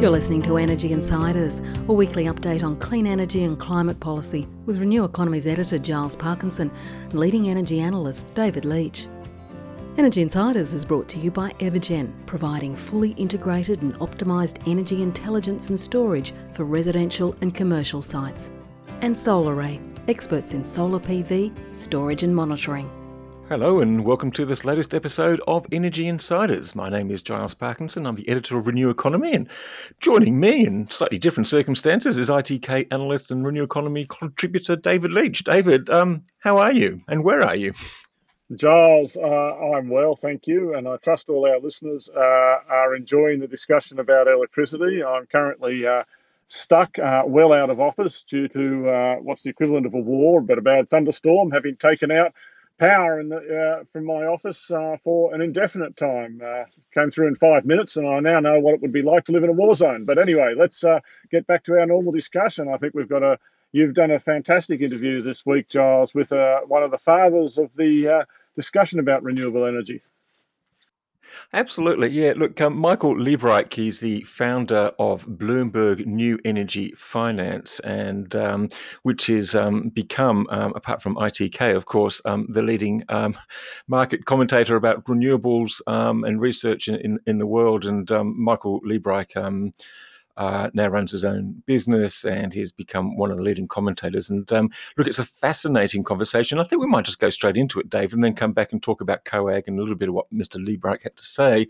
You're listening to Energy Insiders, a weekly update on clean energy and climate policy with Renew Economy's editor Giles Parkinson and leading energy analyst David Leitch. Energy Insiders is brought to you by Evergen, providing fully integrated and optimised energy intelligence and storage for residential and commercial sites. And Solaray, experts in solar PV, storage and monitoring. Hello and welcome to this latest episode of Energy Insiders. My name is Giles Parkinson. I'm the editor of Renew Economy, and joining me in slightly different circumstances is ITK analyst and Renew Economy contributor David Leitch. David, how are you and where are you? Giles, I'm well, thank you. And I trust all our listeners are enjoying the discussion about electricity. I'm currently stuck well out of office due to what's the equivalent of a war, but a bad thunderstorm, having taken out power in the, from my office for an indefinite time. Came through in 5 minutes, and I now know what it would be like to live in a war zone. But anyway, let's get back to our normal discussion. I think we've got you've done a fantastic interview this week, Giles, with one of the fathers of the discussion about renewable energy. Absolutely. Yeah. Look, Michael Liebreich, he's the founder of Bloomberg New Energy Finance, and which has become, apart from ITK, of course, the leading market commentator about renewables and research in the world. And Michael Liebreich now runs his own business, and he's become one of the leading commentators. And look, it's a fascinating conversation. I think we might just go straight into it, Dave, and then come back and talk about COAG and a little bit of what Mr. Liebreich had to say.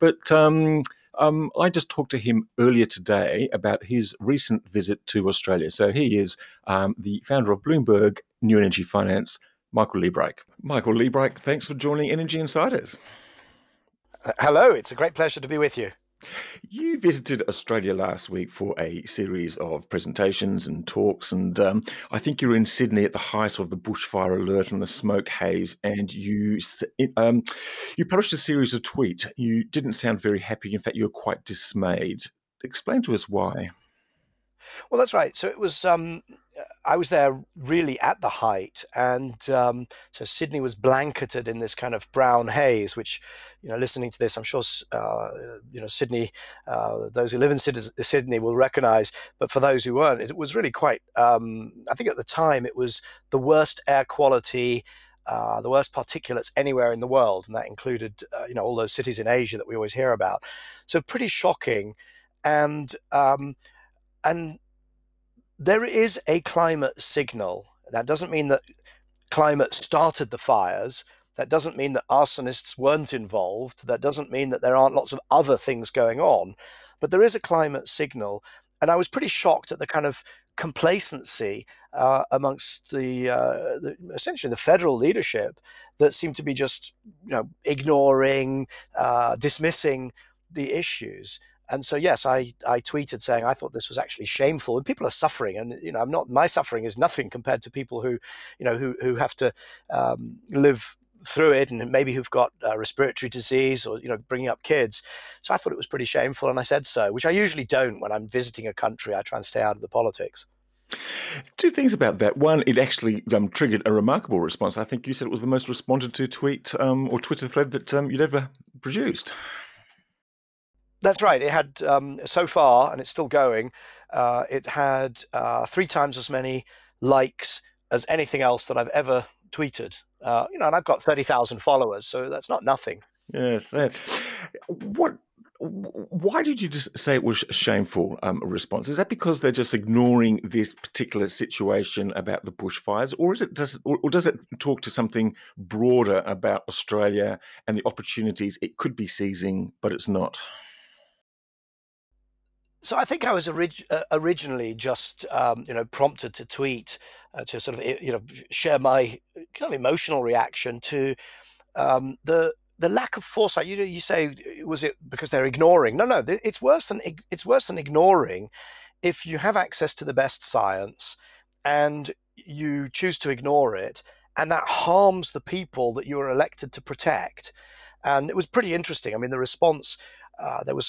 But I just talked to him earlier today about his recent visit to Australia. So he is the founder of Bloomberg New Energy Finance, Michael Liebreich. Michael Liebreich, thanks for joining Energy Insiders. Hello, it's a great pleasure to be with you. You visited Australia last week for a series of presentations and talks, and I think you were in Sydney at the height of the bushfire alert and the smoke haze, and you published a series of tweets. You didn't sound very happy. In fact, you were quite dismayed. Explain to us why. Well, that's right. So it was I was there really at the height, and so Sydney was blanketed in this kind of brown haze, which, you know, listening to this, I'm sure, you know, Sydney, those who live in Sydney will recognize, but for those who weren't, it was really quite, I think at the time it was the worst air quality, the worst particulates anywhere in the world. And that included, you know, all those cities in Asia that we always hear about. So pretty shocking. And there is a climate signal. That doesn't mean that climate started the fires. That doesn't mean that arsonists weren't involved. That doesn't mean that there aren't lots of other things going on. But there is a climate signal. And I was pretty shocked at the kind of complacency amongst the essentially the federal leadership that seemed to be just, you know, ignoring, dismissing the issues. And so, yes, I tweeted saying I thought this was actually shameful, and people are suffering, and, you know, I'm not, my suffering is nothing compared to people who, you know, who have to live through it, and maybe who've got respiratory disease or, you know, bringing up kids. So I thought it was pretty shameful, and I said so, which I usually don't when I'm visiting a country. I try and stay out of the politics. Two things about that. One, it actually triggered a remarkable response. I think you said it was the most responded to tweet or Twitter thread that you'd ever produced. That's right. It had, so far, and it's still going, it had 3 times as many likes as anything else that I've ever tweeted. You know, and I've got 30,000 followers, so that's not nothing. Yes. Why did you just say it was a shameful response? Is that because they're just ignoring this particular situation about the bushfires, or is it just, or does it talk to something broader about Australia and the opportunities it could be seizing, but it's not? So I think I was originally just, you know, prompted to tweet to sort of, you know, share my kind of emotional reaction to the lack of foresight. You know, you say, was it because they're ignoring? No, it's worse than ignoring. If you have access to the best science and you choose to ignore it, and that harms the people that you are elected to protect. And it was pretty interesting. I mean, the response There were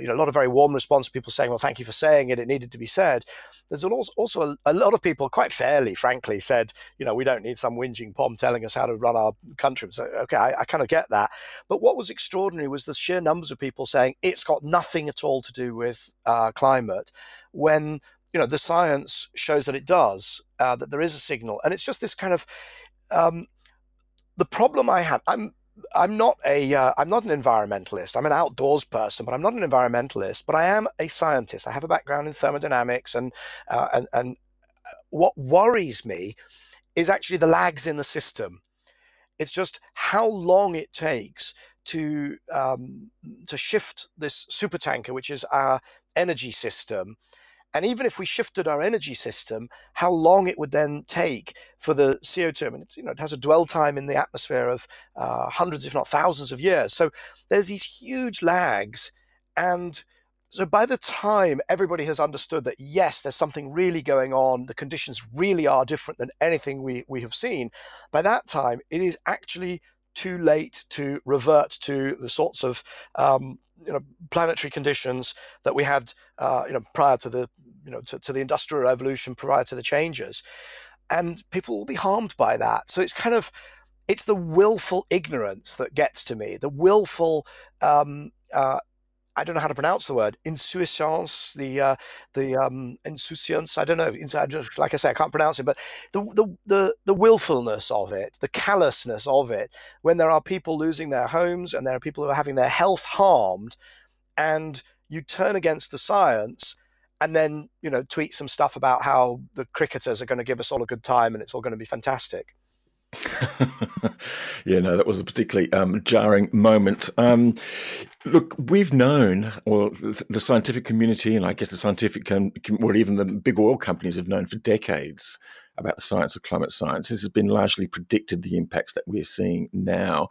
a lot of very warm response, people saying, well, thank you for saying it, it needed to be said. There's also a lot of people, quite fairly, frankly, said, you know, we don't need some whinging POM telling us how to run our country. So, okay, I kind of get that. But what was extraordinary was the sheer numbers of people saying it's got nothing at all to do with climate, when, you know, the science shows that it does, that there is a signal. And it's just this kind of, the problem I have, I'm not an environmentalist. I'm an outdoors person, but I'm not an environmentalist. But I am a scientist. I have a background in thermodynamics, and what worries me is actually the lags in the system. It's just how long it takes to shift this supertanker, which is our energy system. And even if we shifted our energy system, how long it would then take for the CO2. I mean, you know, it has a dwell time in the atmosphere of hundreds, if not thousands of years. So there's these huge lags. And so by the time everybody has understood that, yes, there's something really going on, the conditions really are different than anything we have seen, by that time, it is actually too late to revert to the sorts of planetary conditions that we had prior to the to the Industrial Revolution, prior to the changes, and people will be harmed by that. So it's kind of, it's the willful ignorance that gets to me, the willful I don't know how to pronounce the word, insouciance, insouciance. I don't know. Like I say, I can't pronounce it. But the willfulness of it, the callousness of it, when there are people losing their homes and there are people who are having their health harmed, and you turn against the science, and then tweet some stuff about how the cricketers are going to give us all a good time and it's all going to be fantastic. Yeah, no, that was a particularly jarring moment. Look, we've known, well, the scientific community, and I guess the scientific, well, even the big oil companies have known for decades about the science of climate science. This has been largely predicted, the impacts that we're seeing now.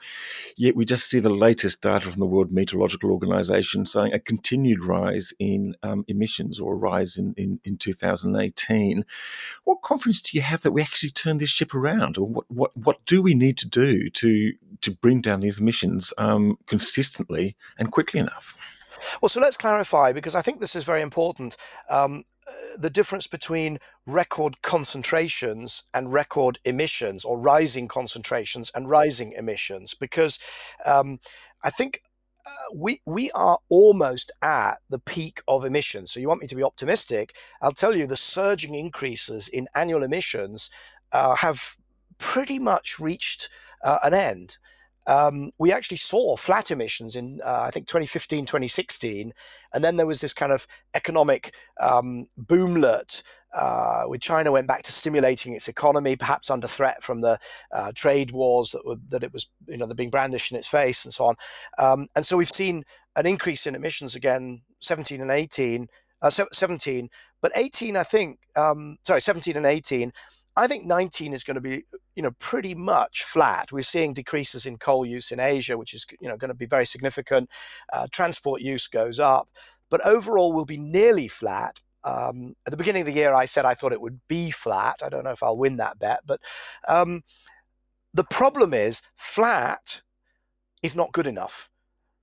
Yet we just see the latest data from the World Meteorological Organization saying a continued rise in emissions, or a rise in 2018. What confidence do you have that we actually turn this ship around? Or what do we need to do to bring down these emissions consistently and quickly enough? Well, so let's clarify, because I think this is very important. The difference between record concentrations and record emissions, or rising concentrations and rising emissions, because I think we are almost at the peak of emissions. So you want me to be optimistic? I'll tell you, the surging increases in annual emissions have pretty much reached an end. We actually saw flat emissions in, I think, 2015, 2016. And then there was this kind of economic boomlet where China went back to stimulating its economy, perhaps under threat from the trade wars that it was, they're being brandished in its face and so on. And so we've seen an increase in emissions again, 17 and 18. I think 19 is going to be, pretty much flat. We're seeing decreases in coal use in Asia, which is, going to be very significant. Transport use goes up, but overall we'll be nearly flat. At the beginning of the year, I said I thought it would be flat. I don't know if I'll win that bet, but the problem is flat is not good enough,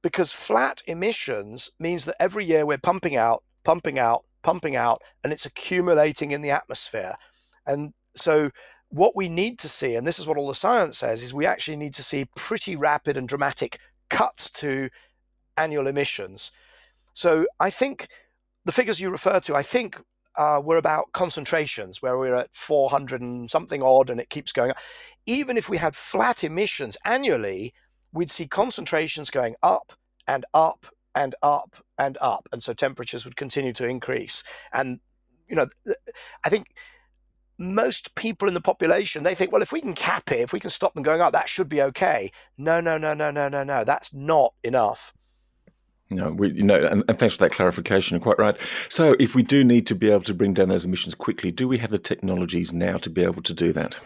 because flat emissions means that every year we're pumping out, and it's accumulating in the atmosphere. And so what we need to see, and this is what all the science says, is we actually need to see pretty rapid and dramatic cuts to annual emissions. So I think the figures you refer to, were about concentrations, where we're at 400 and something odd, and it keeps going up. Even if we had flat emissions annually, we'd see concentrations going up and up and up and up. And so temperatures would continue to increase. And, I think most people in the population, they think, well, if we can cap it, if we can stop them going up, that should be okay. No. That's not enough. No, and thanks for that clarification. You're quite right. So if we do need to be able to bring down those emissions quickly, do we have the technologies now to be able to do that?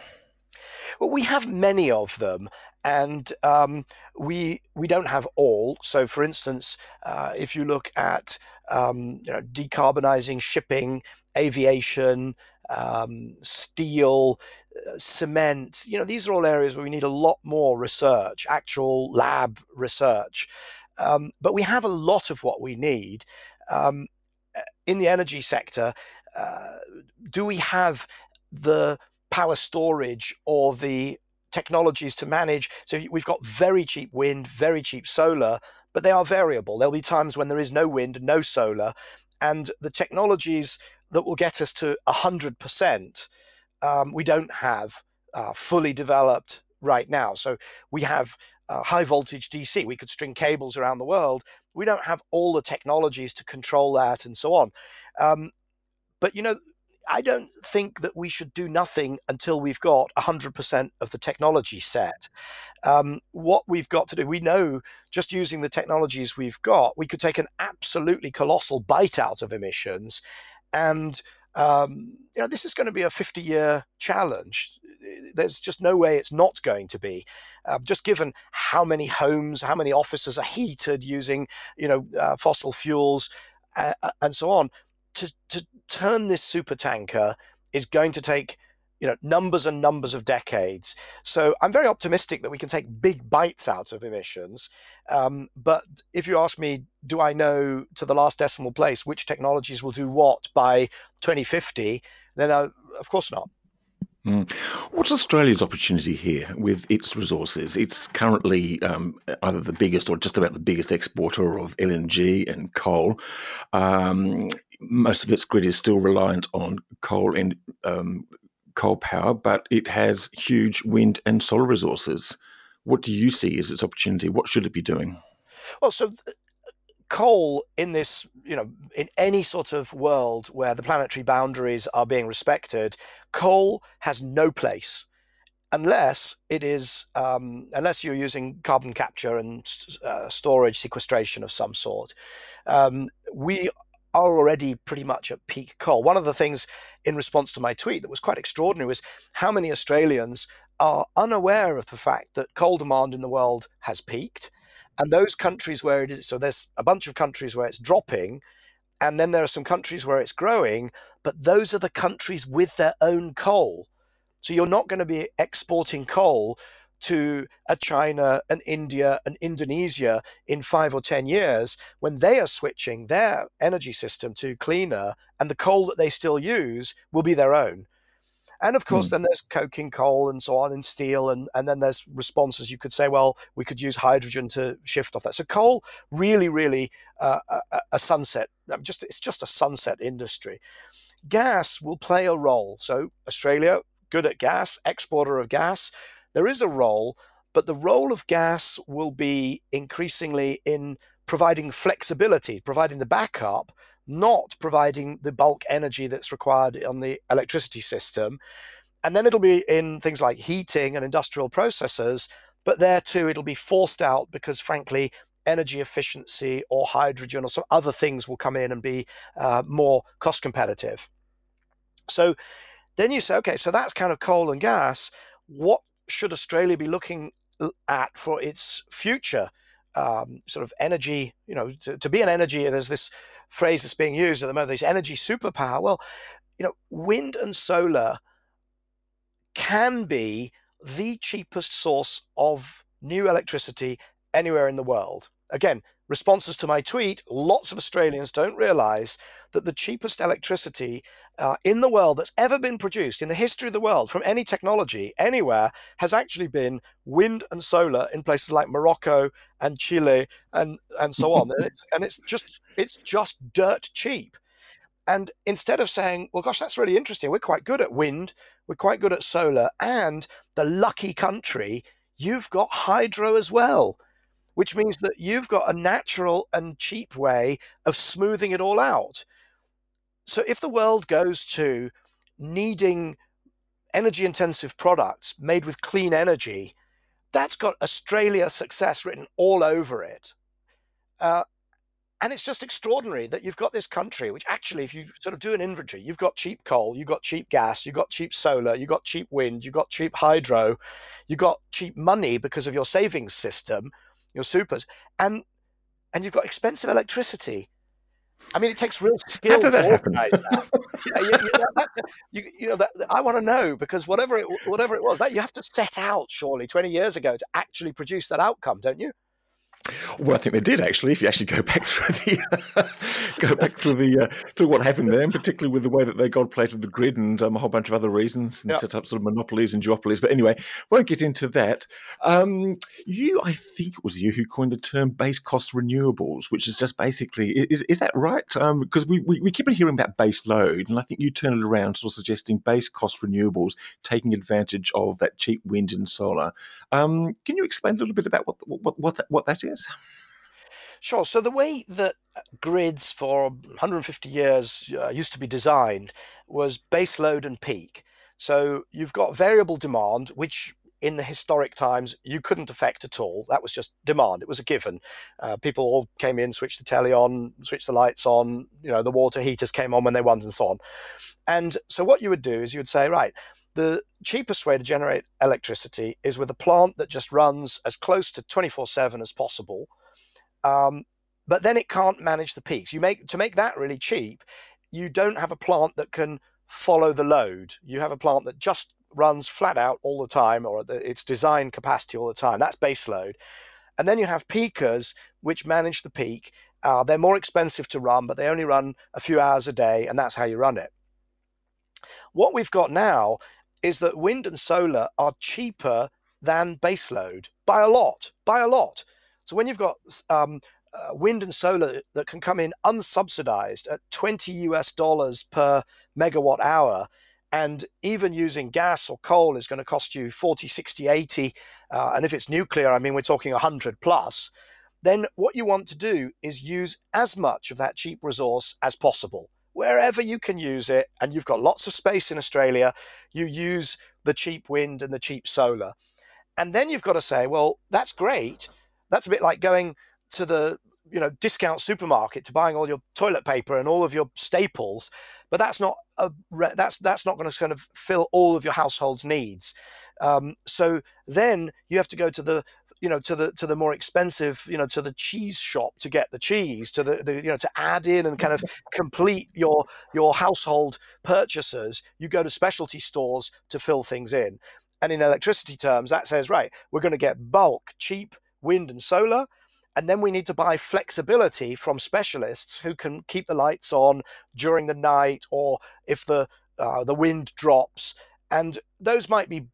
Well, we have many of them, and we don't have all. So, for instance, if you look at decarbonizing shipping, aviation, steel, cement, these are all areas where we need a lot more research, actual lab research. But we have a lot of what we need in the energy sector. Do we have the power storage or the technologies to manage? So we've got very cheap wind, very cheap solar, but they are variable. There'll be times when there is no wind, no solar, and the technologies that will get us to 100%, we don't have fully developed right now. So we have high voltage DC. We could string cables around the world. We don't have all the technologies to control that and so on. But, you know, I don't think that we should do nothing until we've got 100% of the technology set. What we've got to do, we know just using the technologies we've got, we could take an absolutely colossal bite out of emissions. And, you know, this is going to be a 50-year challenge. There's just no way it's not going to be, just given how many homes, how many offices are heated using, you know, fossil fuels and so on. To turn this supertanker is going to take, you know, numbers and numbers of decades. So I'm very optimistic that we can take big bites out of emissions. But if you ask me, do I know to the last decimal place which technologies will do what by 2050? Then, of course not. Mm. What's Australia's opportunity here with its resources? It's currently either the biggest or just about the biggest exporter of LNG and coal. Most of its grid is still reliant on coal and coal power, but it has huge wind and solar resources. What do you see as its opportunity? What should it be doing? Well, so coal in this, you know, in any sort of world where the planetary boundaries are being respected, coal has no place unless it is, unless you're using carbon capture and storage, sequestration of some sort. We are already pretty much at peak coal. One of the things in response to my tweet that was quite extraordinary was how many Australians are unaware of the fact that coal demand in the world has peaked. And those countries where it is, so there's a bunch of countries where it's dropping, and then there are some countries where it's growing, but those are the countries with their own coal. So you're not going to be exporting coal to a China and India and Indonesia in 5 or 10 years when they are switching their energy system to cleaner, and the coal that they still use will be their own. And of course, then there's coking coal and so on, and steel, and then there's responses. You could say, well, we could use hydrogen to shift off that. So coal really, really a sunset. It's just a sunset industry. Gas will play a role. So Australia, good at gas, exporter of gas. There is a role, but the role of gas will be increasingly in providing flexibility, providing the backup, not providing the bulk energy that's required on the electricity system. And then it'll be in things like heating and industrial processes, but there too it'll be forced out because, frankly, energy efficiency or hydrogen or some other things will come in and be more cost competitive. So then you say, okay, so that's kind of coal and gas. What should Australia be looking at for its future sort of energy, you know, to be an energy? There's this phrase that's being used at the moment, this energy superpower. Well, you know, wind and solar can be the cheapest source of new electricity anywhere in the world. Again, responses to my tweet, lots of Australians don't realise that the cheapest electricity in the world that's ever been produced in the history of the world from any technology anywhere has actually been wind and solar in places like Morocco and Chile and so on. and it's just dirt cheap. And instead of saying, well, gosh, that's really interesting. We're quite good at wind. We're quite good at solar. And the lucky country, you've got hydro as well, which means that you've got a natural and cheap way of smoothing it all out. So if the world goes to needing energy-intensive products made with clean energy, that's got Australia success written all over it. And it's just extraordinary that you've got this country, which actually, if you sort of do an inventory, you've got cheap coal, you've got cheap gas, you've got cheap solar, you've got cheap wind, you've got cheap hydro, you've got cheap money because of your savings system, your supers, and you've got expensive electricity. I mean, it takes real skill. How did that happen? I want to know, because whatever it was, that you have to set out surely 20 years ago to actually produce that outcome, don't you? Well, I think they did actually. If you actually go back through the through what happened there, and particularly with the way that they gold-plated the grid and a whole bunch of other reasons, and set up sort of monopolies and duopolies. But anyway, won't get into that. I think it was you who coined the term base cost renewables, which is just basically is that right? Because we keep on hearing about base load, and I think you turn it around, sort of suggesting base cost renewables taking advantage of that cheap wind and solar. Can you explain a little bit about what that is? Sure. So the way that grids for 150 years used to be designed was base load and peak. So you've got variable demand, which in the historic times you couldn't affect at all. That was just demand. It was a given. People all came in, switched the telly on, switched the lights on, the water heaters came on when they wanted and so on. And so what you would do is you would say, right, the cheapest way to generate electricity is with a plant that just runs as close to 24/7 as possible, but then it can't manage the peaks. To make that really cheap, you don't have a plant that can follow the load. You have a plant that just runs flat out all the time, or at its design capacity all the time. That's base load. And then you have peakers, which manage the peak. They're more expensive to run, but they only run a few hours a day, and that's how you run it. What we've got now is that wind and solar are cheaper than baseload by a lot. So when you've got wind and solar that can come in unsubsidized at $20 per megawatt hour, and even using gas or coal is going to cost you 40, 60, 80. And if it's nuclear, I mean, we're talking 100 plus. Then what you want to do is use as much of that cheap resource as possible. Wherever you can use it, and you've got lots of space in Australia, you use the cheap wind and the cheap solar. And then you've got to say, well, that's great. That's a bit like going to the discount supermarket to buying all your toilet paper and all of your staples, but that's not going to kind of fill all of your household's needs. So then you have to go to the to the more expensive, to the cheese shop to get the cheese, to the to add in and kind of complete your household purchases. You go to specialty stores to fill things in. And in electricity terms, that says, right, we're going to get bulk, cheap wind and solar. And then we need to buy flexibility from specialists who can keep the lights on during the night, or if the wind drops. And those might be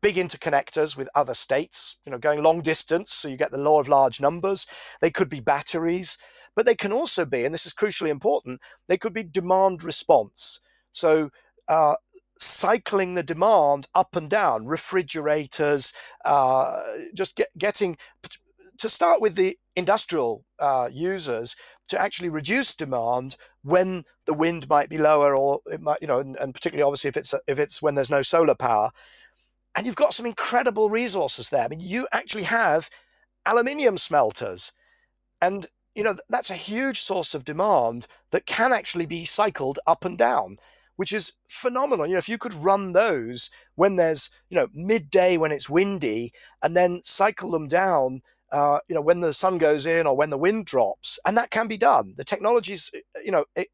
big interconnectors with other states, going long distance, so you get the law of large numbers. They could be batteries, but they can also be, and this is crucially important, they could be demand response. So cycling the demand up and down, refrigerators, just getting to start with the industrial users to actually reduce demand when the wind might be lower, or it might, and particularly obviously if it's when there's no solar power. And you've got some incredible resources there. I mean, you actually have aluminium smelters. And, that's a huge source of demand that can actually be cycled up and down, which is phenomenal. If you could run those when there's, midday when it's windy, and then cycle them down, when the sun goes in or when the wind drops, and that can be done. The technologies,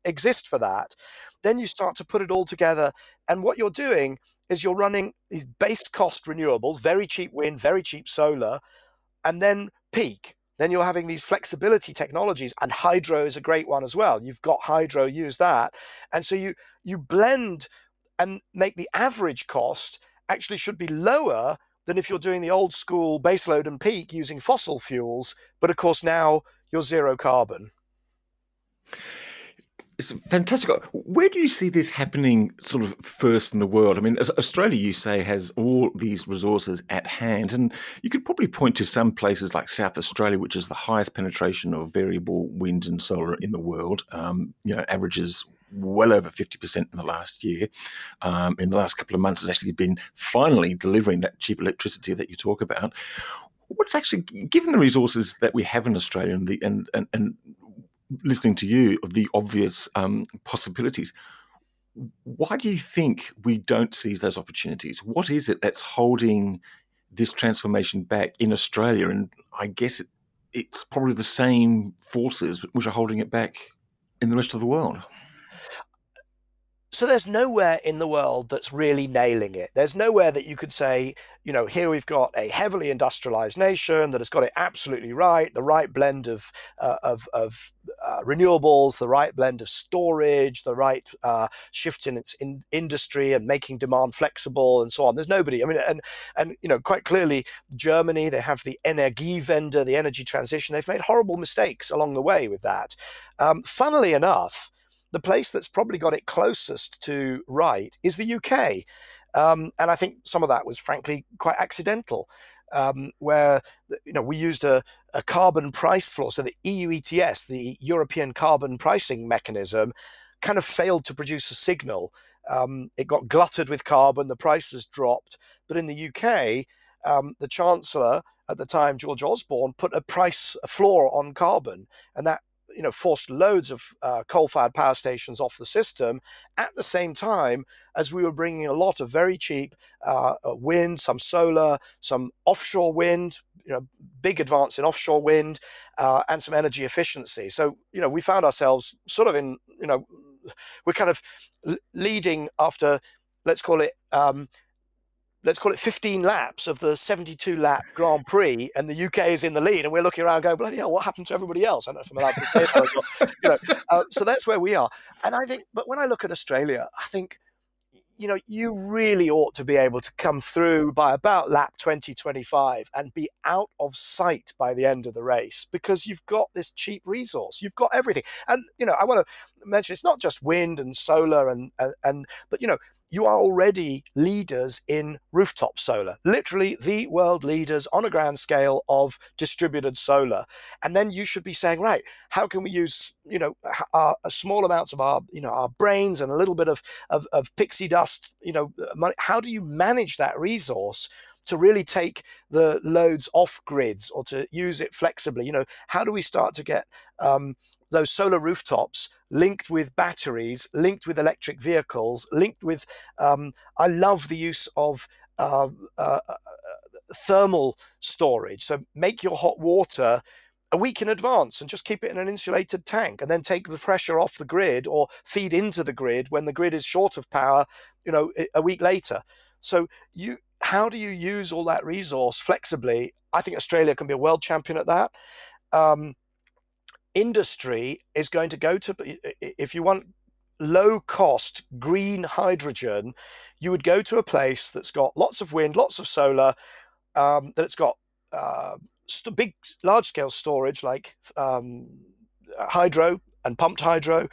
exist for that. Then you start to put it all together. And what you're doing is you're running these base cost renewables, very cheap wind, very cheap solar, and then peak. Then you're having these flexibility technologies, and hydro is a great one as well. You've got hydro, use that. And so you blend and make the average cost actually should be lower than if you're doing the old school baseload and peak using fossil fuels. But of course, now you're zero carbon. It's fantastic. Where do you see this happening sort of first in the world? I mean, Australia, you say, has all these resources at hand, and you could probably point to some places like South Australia, which is the highest penetration of variable wind and solar in the world, averages well over 50% in the last year. In the last couple of months, it's actually been finally delivering that cheap electricity that you talk about. What's actually, given the resources that we have in Australia and listening to you, of the obvious possibilities, why do you think we don't seize those opportunities? What is it that's holding this transformation back in Australia? And I guess it's probably the same forces which are holding it back in the rest of the world. So there's nowhere in the world that's really nailing it. There's nowhere that you could say, you know, here we've got a heavily industrialized nation that has got it absolutely right, the right blend of renewables, the right blend of storage, the right shift in its industry and making demand flexible and so on. There's nobody. I mean, and you know, quite clearly, Germany, they have the Energiewende, the energy transition. They've made horrible mistakes along the way with that. Funnily enough, the place that's probably got it closest to right is the UK. And I think some of that was frankly quite accidental, where, you know, we used a carbon price floor. So the EU ETS, the European carbon pricing mechanism, kind of failed to produce a signal. It got glutted with carbon, the prices dropped. But in the UK, the Chancellor at the time, George Osborne, put a floor on carbon, and that, you know, forced loads of coal-fired power stations off the system at the same time as we were bringing a lot of very cheap wind, some solar, some offshore wind, you know, big advance in offshore wind, and some energy efficiency. So, you know, we found ourselves sort of in, you know, we're kind of leading after, let's call it 15 laps of the 72 lap Grand Prix, and the UK is in the lead, and we're looking around going, bloody hell, what happened to everybody else? I don't know if I'm allowed to say that. You know, so that's where we are. And I think, but when I look at Australia, I think, you know, you really ought to be able to come through by about lap 20, 25 and be out of sight by the end of the race, because you've got this cheap resource, you've got everything. And, you know, I want to mention, it's not just wind and solar and but, you know, you are already leaders in rooftop solar, literally the world leaders on a grand scale of distributed solar. And then you should be saying, right, how can we use, you know, our small amounts of our, you know, our brains and a little bit of pixie dust, you know, money. How do you manage that resource to really take the loads off grids or to use it flexibly? You know, how do we start to get those solar rooftops linked with batteries, linked with electric vehicles, linked with, I love the use of thermal storage. So make your hot water a week in advance and just keep it in an insulated tank, and then take the pressure off the grid or feed into the grid when the grid is short of power, you know, a week later. So how do you use all that resource flexibly? I think Australia can be a world champion at that. Industry is going to go to, if you want low cost green hydrogen, you would go to a place that's got lots of wind, lots of solar, that's got big, large scale storage like hydro and pumped hydro,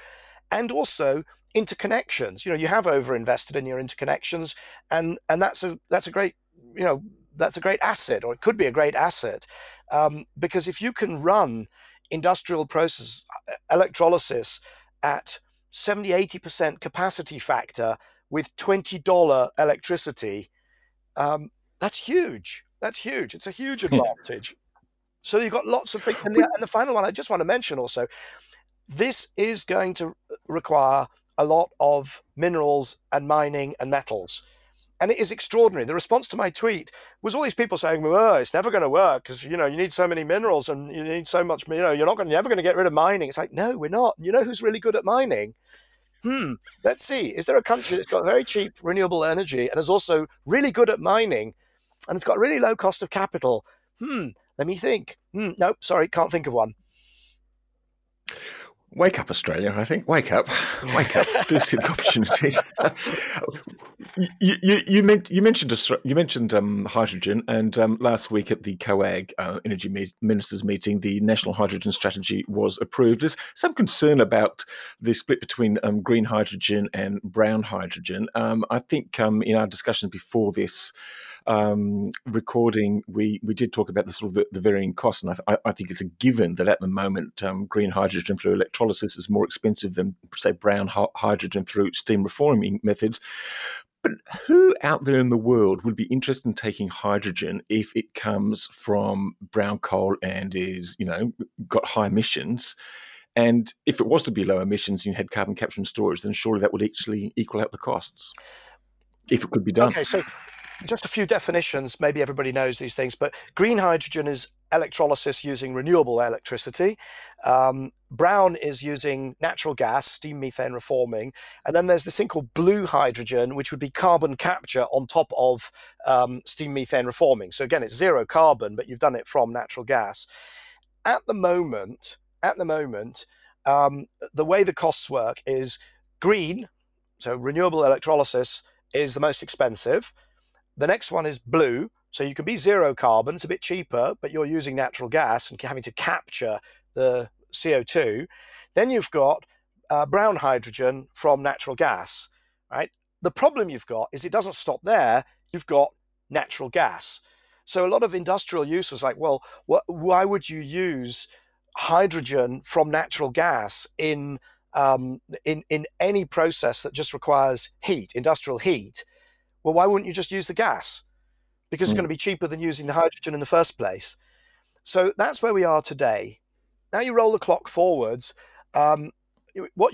and also interconnections. You know, you have overinvested in your interconnections, and that's a great, you know, that's a great asset, or it could be a great asset, because if you can run industrial process electrolysis at 70-80% capacity factor with $20 electricity, that's huge. It's a huge advantage. So you've got lots of things. And the final one I just want to mention also, this is going to require a lot of minerals and mining and metals. And it is extraordinary. The response to my tweet was all these people saying, well, it's never going to work because, you know, you need so many minerals and you need so much, you know, you're never going to get rid of mining. It's like, no, we're not. You know who's really good at mining? Let's see. Is there a country that's got very cheap renewable energy and is also really good at mining, and it's got a really low cost of capital? Let me think. Nope, sorry, can't think of one. Wake up, Australia, I think. Wake up. Do see the opportunities. You mentioned hydrogen, and last week at the COAG Energy Ministers meeting, the National Hydrogen Strategy was approved. There's some concern about the split between green hydrogen and brown hydrogen. I think in our discussion before this recording, we did talk about the sort of the varying costs, and I think it's a given that at the moment green hydrogen through electrolysis is more expensive than, say, brown hydrogen through steam reforming methods. But who out there in the world would be interested in taking hydrogen if it comes from brown coal and is, you know, got high emissions? And if it was to be low emissions and you had carbon capture and storage, then surely that would actually equal out the costs if it could be done. Okay, so just a few definitions. Maybe everybody knows these things, but green hydrogen is electrolysis using renewable electricity. Brown is using natural gas, steam methane reforming, and then there's this thing called blue hydrogen, which would be carbon capture on top of steam methane reforming. So again, it's zero carbon, but you've done it from natural gas. At the moment, the way the costs work is green, so renewable electrolysis, is the most expensive. The next one is blue, so you can be zero carbon, it's a bit cheaper, but you're using natural gas and having to capture the CO2. Then you've got brown hydrogen from natural gas, right? The problem you've got is it doesn't stop there, you've got natural gas. So a lot of industrial use was like, well, why would you use hydrogen from natural gas in any process that just requires heat, industrial heat? Well, why wouldn't you just use the gas? Because it's going to be cheaper than using the hydrogen in the first place. So that's where we are today. Now you roll the clock forwards. What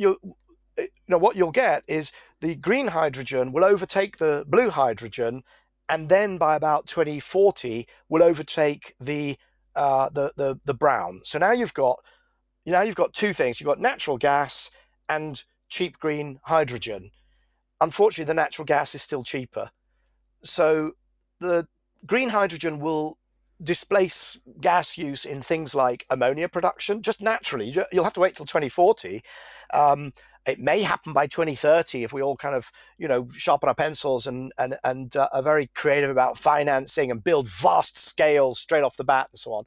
you'll get is the green hydrogen will overtake the blue hydrogen, and then by about 2040 will overtake the brown. So now you've got two things. You've got natural gas and cheap green hydrogen. Unfortunately, the natural gas is still cheaper. So the green hydrogen will displace gas use in things like ammonia production, just naturally. You'll have to wait till 2040. It may happen by 2030 if we all kind of, sharpen our pencils and are very creative about financing and build vast scales straight off the bat and so on.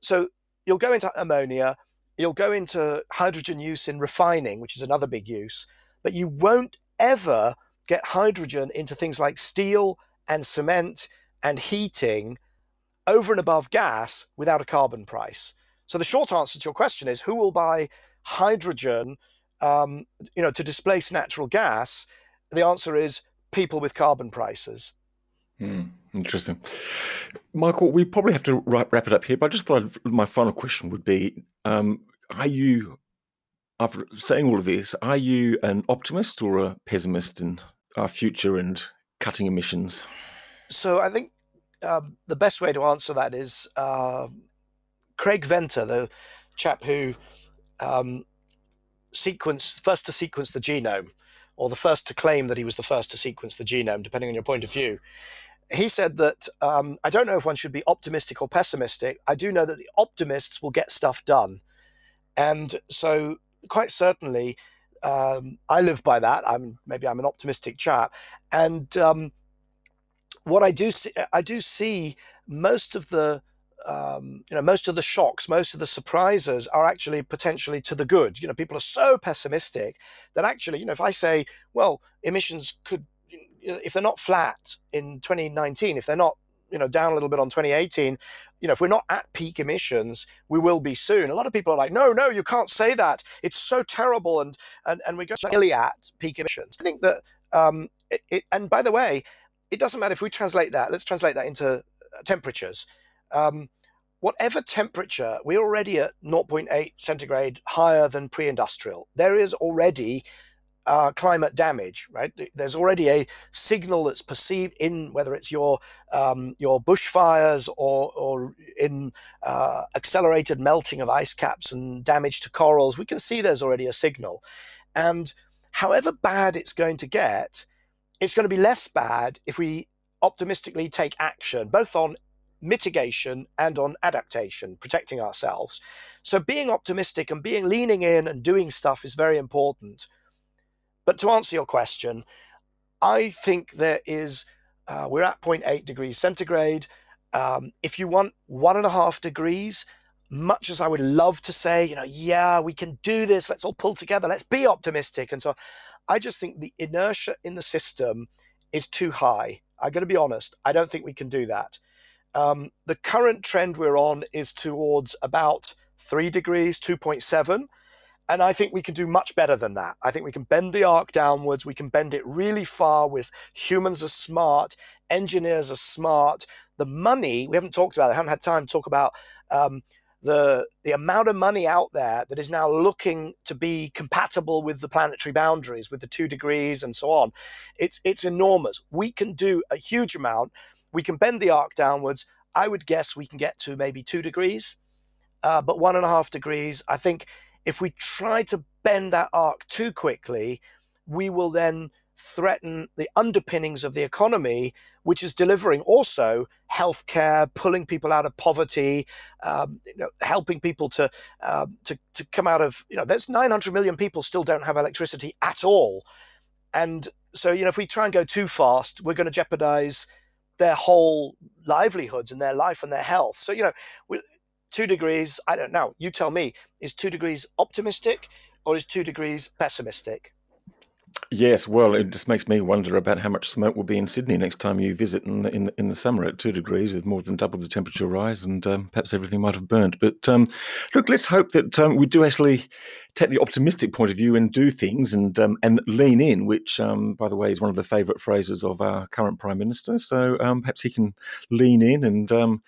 So you'll go into ammonia, you'll go into hydrogen use in refining, which is another big use, but you won't ever get hydrogen into things like steel and cement and heating over and above gas without a carbon price. So the short answer to your question is, who will buy hydrogen to displace natural gas? The answer is people with carbon prices. Interesting. Michael, we probably have to wrap it up here, but I just thought my final question would be, are you, after saying all of this, are you an optimist or a pessimist in our future and cutting emissions? So I think the best way to answer that is Craig Venter, the chap who first to sequence the genome, or the first to claim that he was the first to sequence the genome, depending on your point of view. He said that I don't know if one should be optimistic or pessimistic. I do know that the optimists will get stuff done. And so quite certainly, I live by that. Maybe I'm an optimistic chap. And what I do see most of the most of the shocks, most of the surprises are actually potentially to the good. People are so pessimistic that actually, if I say, well, emissions could, if they're not flat in 2019, if they're not, down a little bit on 2018, if we're not at peak emissions, we will be soon. A lot of people are like, no, you can't say that. It's so terrible. And we're just really at peak emissions. I think that, and by the way, it doesn't matter if we translate that, let's translate that into temperatures. Whatever temperature, we're already at 0.8 centigrade higher than pre-industrial. There is already climate damage, right? There's already a signal that's perceived in, whether it's your bushfires or in accelerated melting of ice caps and damage to corals. We can see there's already a signal. And however bad it's going to get, it's going to be less bad if we optimistically take action, both on mitigation and on adaptation, protecting ourselves. So being optimistic and leaning in and doing stuff is very important. But to answer your question, I think there is, we're at 0.8 degrees centigrade. If you want 1.5 degrees, much as I would love to say, yeah, we can do this, let's all pull together, let's be optimistic and so on, I just think the inertia in the system is too high. I'm going to be honest, I don't think we can do that. The current trend we're on is towards about 3 degrees, 2.7. And I think we can do much better than that. I think we can bend the arc downwards. We can bend it really far with humans are smart. Engineers are smart. The money, we haven't talked about it. I haven't had time to talk about the amount of money out there that is now looking to be compatible with the planetary boundaries, with the 2 degrees and so on. It's enormous. We can do a huge amount. We can bend the arc downwards. I would guess we can get to maybe 2 degrees, but 1.5 degrees, I think If we try to bend that arc too quickly, we will then threaten the underpinnings of the economy, which is delivering also healthcare, pulling people out of poverty, helping people to come out of, that's 900 million people still don't have electricity at all. And so, if we try and go too fast, we're going to jeopardize their whole livelihoods and their life and their health. So, 2 degrees, I don't know, you tell me, is 2 degrees optimistic or is 2 degrees pessimistic? Yes, well, it just makes me wonder about how much smoke will be in Sydney next time you visit in the summer at 2 degrees, with more than double the temperature rise, and perhaps everything might have burned. But look, let's hope that we do actually take the optimistic point of view and do things and lean in, which, by the way, is one of the favourite phrases of our current Prime Minister. So perhaps he can lean in and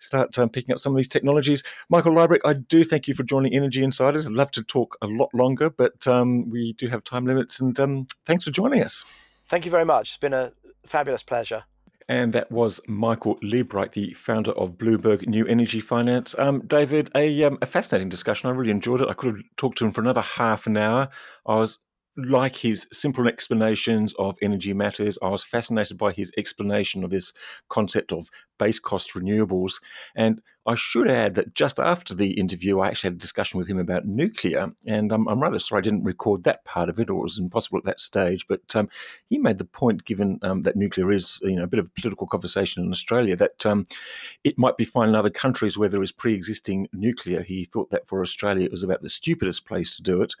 start picking up some of these technologies. Michael Liebreich, I do thank you for joining Energy Insiders. I'd love to talk a lot longer, but we do have time limits, and thanks for joining us. Thank you very much. It's been a fabulous pleasure. And that was Michael Liebreich, the founder of Bloomberg New Energy Finance. David, a fascinating discussion. I really enjoyed it. I could have talked to him for another half an hour. I was like his simple explanations of energy matters. I was fascinated by his explanation of this concept of base cost renewables. And I should add that just after the interview, I actually had a discussion with him about nuclear. And I'm rather sorry I didn't record that part of it, or it was impossible at that stage. But he made the point, given that nuclear is a bit of a political conversation in Australia, that it might be fine in other countries where there is pre-existing nuclear. He thought that for Australia, it was about the stupidest place to do it,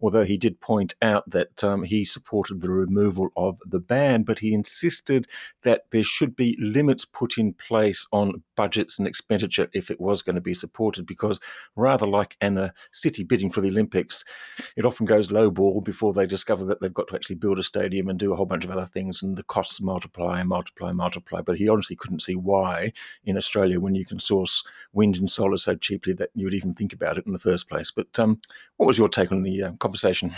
although he did point out that he supported the removal of the ban, but he insisted that there should be limits put in place on budgets and expenditure if it was going to be supported, because rather like a city bidding for the Olympics, it often goes low ball before they discover that they've got to actually build a stadium and do a whole bunch of other things, and the costs multiply and multiply and multiply. But he honestly couldn't see why in Australia, when you can source wind and solar so cheaply, that you would even think about it in the first place. But what was your take on the conversation?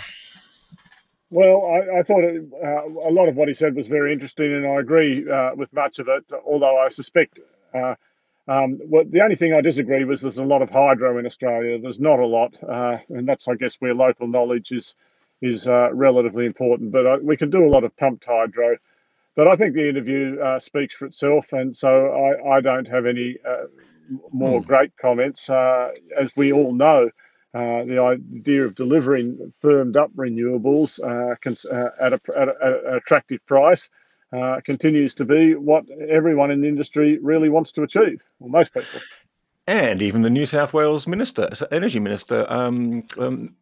Well, I thought a lot of what he said was very interesting, and I agree with much of it, although I suspect the only thing I disagree with is there's a lot of hydro in Australia. There's not a lot, and that's, I guess, where local knowledge is relatively important. But we can do a lot of pumped hydro. But I think the interview speaks for itself, and so I don't have any more great comments. As we all know, the idea of delivering firmed up renewables at an attractive price continues to be what everyone in the industry really wants to achieve, or most people. And even the New South Wales Energy Minister,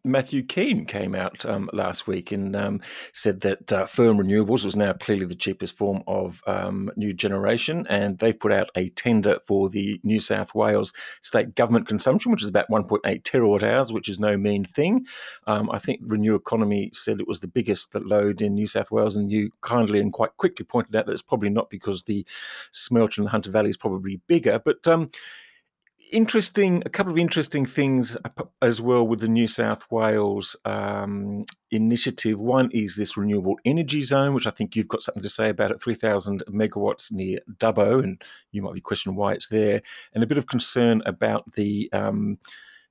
Matthew Keane, came out last week and said that firm renewables was now clearly the cheapest form of new generation, and they've put out a tender for the New South Wales state government consumption, which is about 1.8 terawatt hours, which is no mean thing. I think Renew Economy said it was the biggest load in New South Wales, and you kindly and quite quickly pointed out that it's probably not, because the smelter in the Hunter Valley is probably bigger. But a couple of interesting things as well with the New South Wales initiative. One is this renewable energy zone, which I think you've got something to say about at 3,000 megawatts near Dubbo, and you might be questioning why it's there, and a bit of concern about the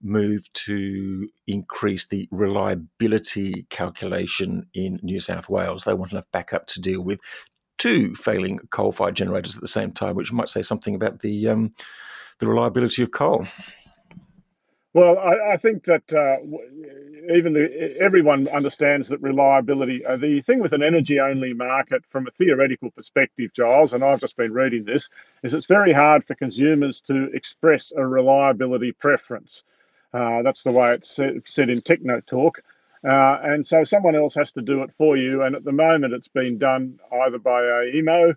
move to increase the reliability calculation in New South Wales. They want enough backup to deal with two failing coal-fired generators at the same time, which might say something about the reliability of coal. Well, I think that everyone understands that reliability, the thing with an energy-only market from a theoretical perspective, Giles, and I've just been reading this, is it's very hard for consumers to express a reliability preference. That's the way it's said in techno talk. And so someone else has to do it for you. And at the moment, it's been done either by AEMO,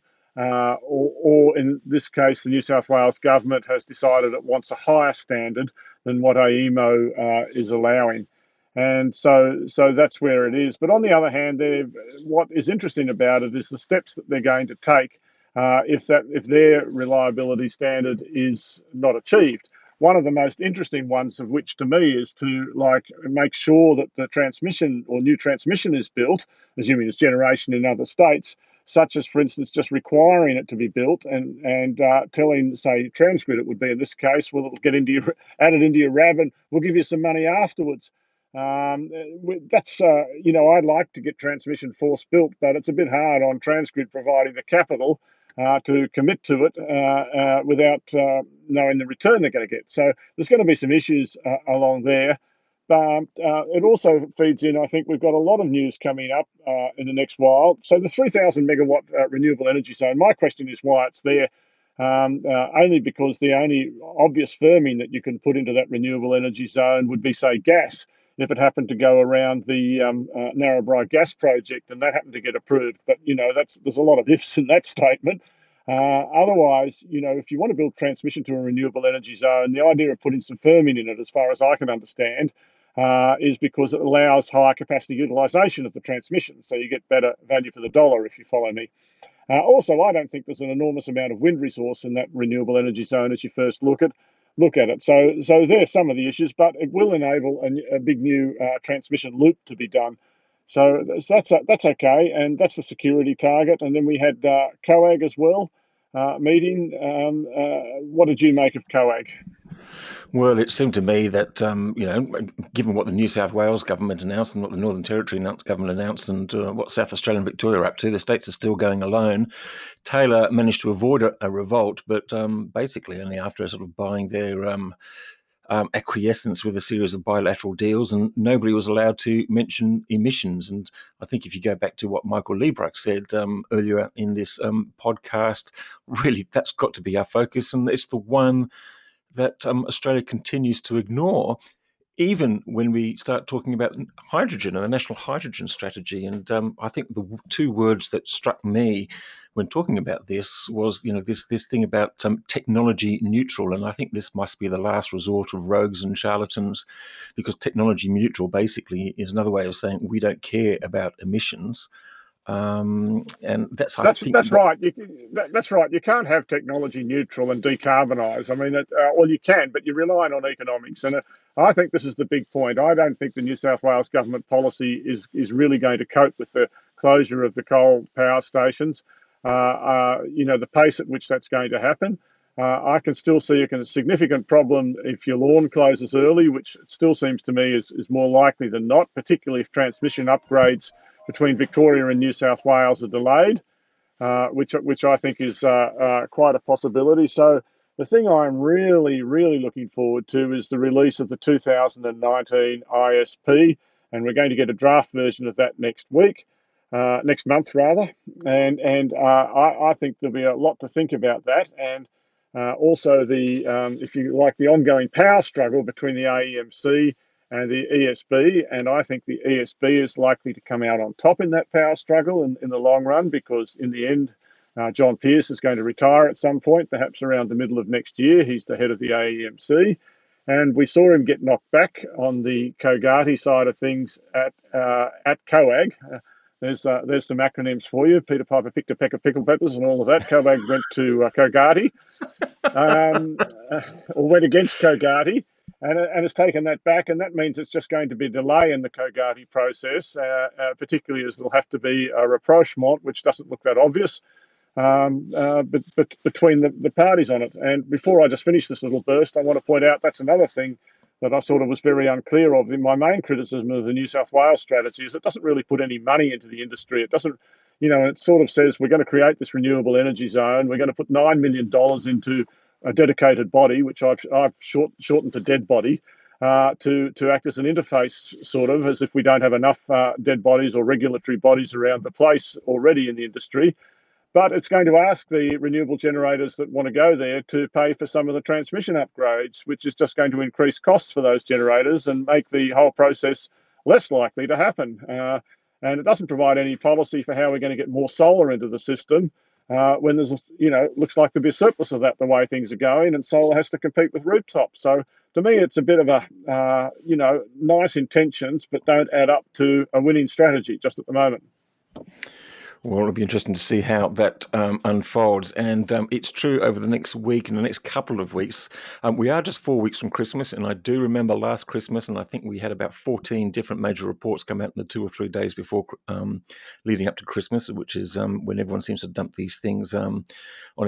or in this case, the New South Wales government has decided it wants a higher standard than what AEMO is allowing. And so that's where it is. But on the other hand, what is interesting about it is the steps that they're going to take if their reliability standard is not achieved. One of the most interesting ones of which to me is to make sure that the transmission or new transmission is built, assuming it's generation in other states, such as, for instance, just requiring it to be built and telling, say, Transgrid it would be in this case, well, it'll get into your, added into your RAB and we'll give you some money afterwards. That's, you know, I'd like to get transmission force built, but it's a bit hard on Transgrid providing the capital to commit to it without knowing the return they're going to get. So there's going to be some issues along there. But it also feeds in, I think we've got a lot of news coming up in the next while. So the 3,000 megawatt renewable energy zone, my question is why it's there, only because the only obvious firming that you can put into that renewable energy zone would be, say, gas, if it happened to go around the Narrabri gas project and that happened to get approved. But, you know, that's, there's a lot of ifs in that statement. Otherwise, you know, if you want to build transmission to a renewable energy zone, the idea of putting some firming in it, as far as I can understand, is because it allows higher capacity utilisation of the transmission, so you get better value for the dollar, if you follow me. Also, I don't think there's an enormous amount of wind resource in that renewable energy zone as you first look at it. So there are some of the issues, but it will enable a big new transmission loop to be done. So that's okay, and that's the security target. And then we had COAG as well meeting. What did you make of COAG? Well, it seemed to me that, you know, given what the New South Wales government announced and what the Northern Territory government announced and what South Australia and Victoria are up to, the states are still going alone. Taylor managed to avoid a revolt, but basically only after sort of buying their acquiescence with a series of bilateral deals, and nobody was allowed to mention emissions. And I think if you go back to what Michael Liebreich said earlier in this podcast, really that's got to be our focus, and it's the one that Australia continues to ignore, even when we start talking about hydrogen and the national hydrogen strategy. And I think the two words that struck me when talking about this was, you know, this thing about technology neutral. And I think this must be the last resort of rogues and charlatans, because technology neutral basically is another way of saying we don't care about emissions. And that's right. That's right. You can't have technology neutral and decarbonise. I mean, well, you can, but you're relying on economics. And I think this is the big point. I don't think the New South Wales government policy is really going to cope with the closure of the coal power stations. You know, the pace at which that's going to happen. I can still see a significant problem if your lawn closes early, which it still seems to me is more likely than not, particularly if transmission upgrades between Victoria and New South Wales are delayed, which I think is quite a possibility. So the thing I'm really, really looking forward to is the release of the 2019 ISP, and we're going to get a draft version of that next month. And I think there'll be a lot to think about that. And also the, if you like, the ongoing power struggle between the AEMC and the ESB, and I think the ESB is likely to come out on top in that power struggle in the long run, because in the end, John Pierce is going to retire at some point, perhaps around the middle of next year. He's the head of the AEMC, and we saw him get knocked back on the Kogarty side of things at COAG. There's some acronyms for you. Peter Piper picked a peck of pickle peppers and all of that. COAG went to Kogarty, or went against Kogarty. And it's taken that back, and that means it's just going to be a delay in the Kogarty process, particularly as there'll have to be a rapprochement, which doesn't look that obvious, but between the parties on it. And before I just finish this little burst, I want to point out that's another thing that I sort of was very unclear of. My main criticism of the New South Wales strategy is it doesn't really put any money into the industry. It doesn't, you know, it sort of says we're going to create this renewable energy zone. We're going to put $9 million into a dedicated body, which I've shortened to dead body, to act as an interface, sort of, as if we don't have enough dead bodies or regulatory bodies around the place already in the industry. But it's going to ask the renewable generators that want to go there to pay for some of the transmission upgrades, which is just going to increase costs for those generators and make the whole process less likely to happen. And it doesn't provide any policy for how we're going to get more solar into the system. When there's, you know, looks like there'll be a surplus of that the way things are going, and solar has to compete with rooftop. So to me, it's a bit of a, you know, nice intentions, but don't add up to a winning strategy just at the moment. Well, it'll be interesting to see how that unfolds. And it's true over the next week and the next couple of weeks. We are just 4 weeks from Christmas. And I do remember last Christmas, and I think we had about 14 different major reports come out in the 2 or 3 days before leading up to Christmas, which is when everyone seems to dump these things on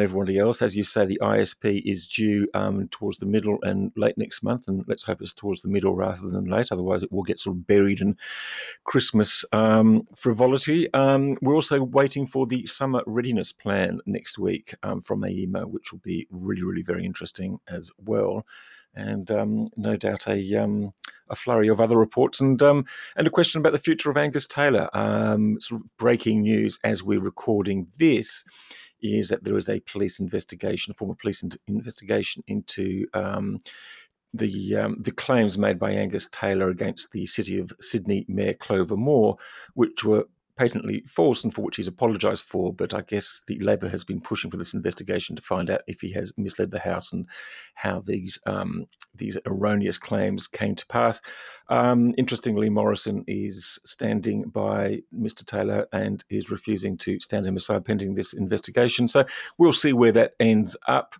everybody else. As you say, the ISP is due towards the middle and late next month. And let's hope it's towards the middle rather than late. Otherwise, it will get sort of buried in Christmas frivolity. We're also waiting for the summer readiness plan next week from AEMO, which will be really, really very interesting as well. And no doubt a flurry of other reports and a question about the future of Angus Taylor. Sort of breaking news as we're recording this is that there is a police investigation, a formal police investigation into the claims made by Angus Taylor against the City of Sydney Mayor Clover Moore, which were patently false and for which he's apologised for, but I guess the Labor has been pushing for this investigation to find out if he has misled the House and how these erroneous claims came to pass. Interestingly, Morrison is standing by Mr Taylor and is refusing to stand him aside pending this investigation. So we'll see where that ends up.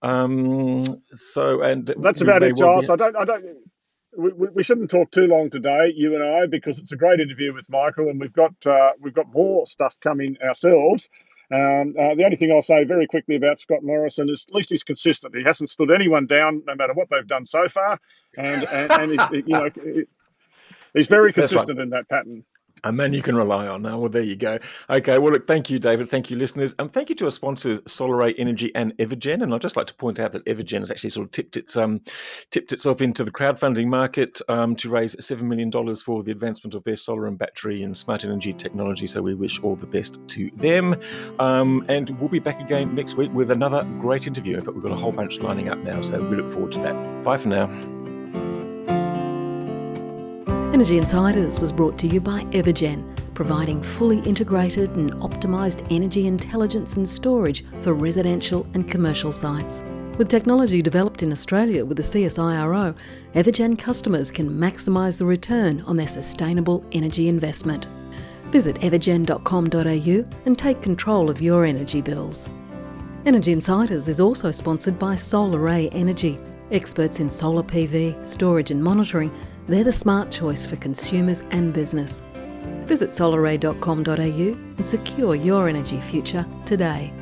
And that's about it, Giles. We shouldn't talk too long today, you and I, because it's a great interview with Michael, and we've got more stuff coming ourselves. The only thing I'll say very quickly about Scott Morrison is at least he's consistent. He hasn't stood anyone down, no matter what they've done so far, and he's very consistent in that pattern. A man you can rely on. Now, well, there you go. Okay, well, look, thank you, David. Thank you, listeners. And thank you to our sponsors, Solaray Energy and Evergen. And I'd just like to point out that Evergen has actually sort of tipped itself into the crowdfunding market to raise $7 million for the advancement of their solar and battery and smart energy technology. So we wish all the best to them. And we'll be back again next week with another great interview. In fact, we've got a whole bunch lining up now. So we look forward to that. Bye for now. Energy Insiders was brought to you by Evergen, providing fully integrated and optimised energy intelligence and storage for residential and commercial sites. With technology developed in Australia with the CSIRO, Evergen customers can maximise the return on their sustainable energy investment. Visit evergen.com.au and take control of your energy bills. Energy Insiders is also sponsored by Solaray Energy, experts in solar PV, storage and monitoring. They're the smart choice for consumers and business. Visit solaray.com.au and secure your energy future today.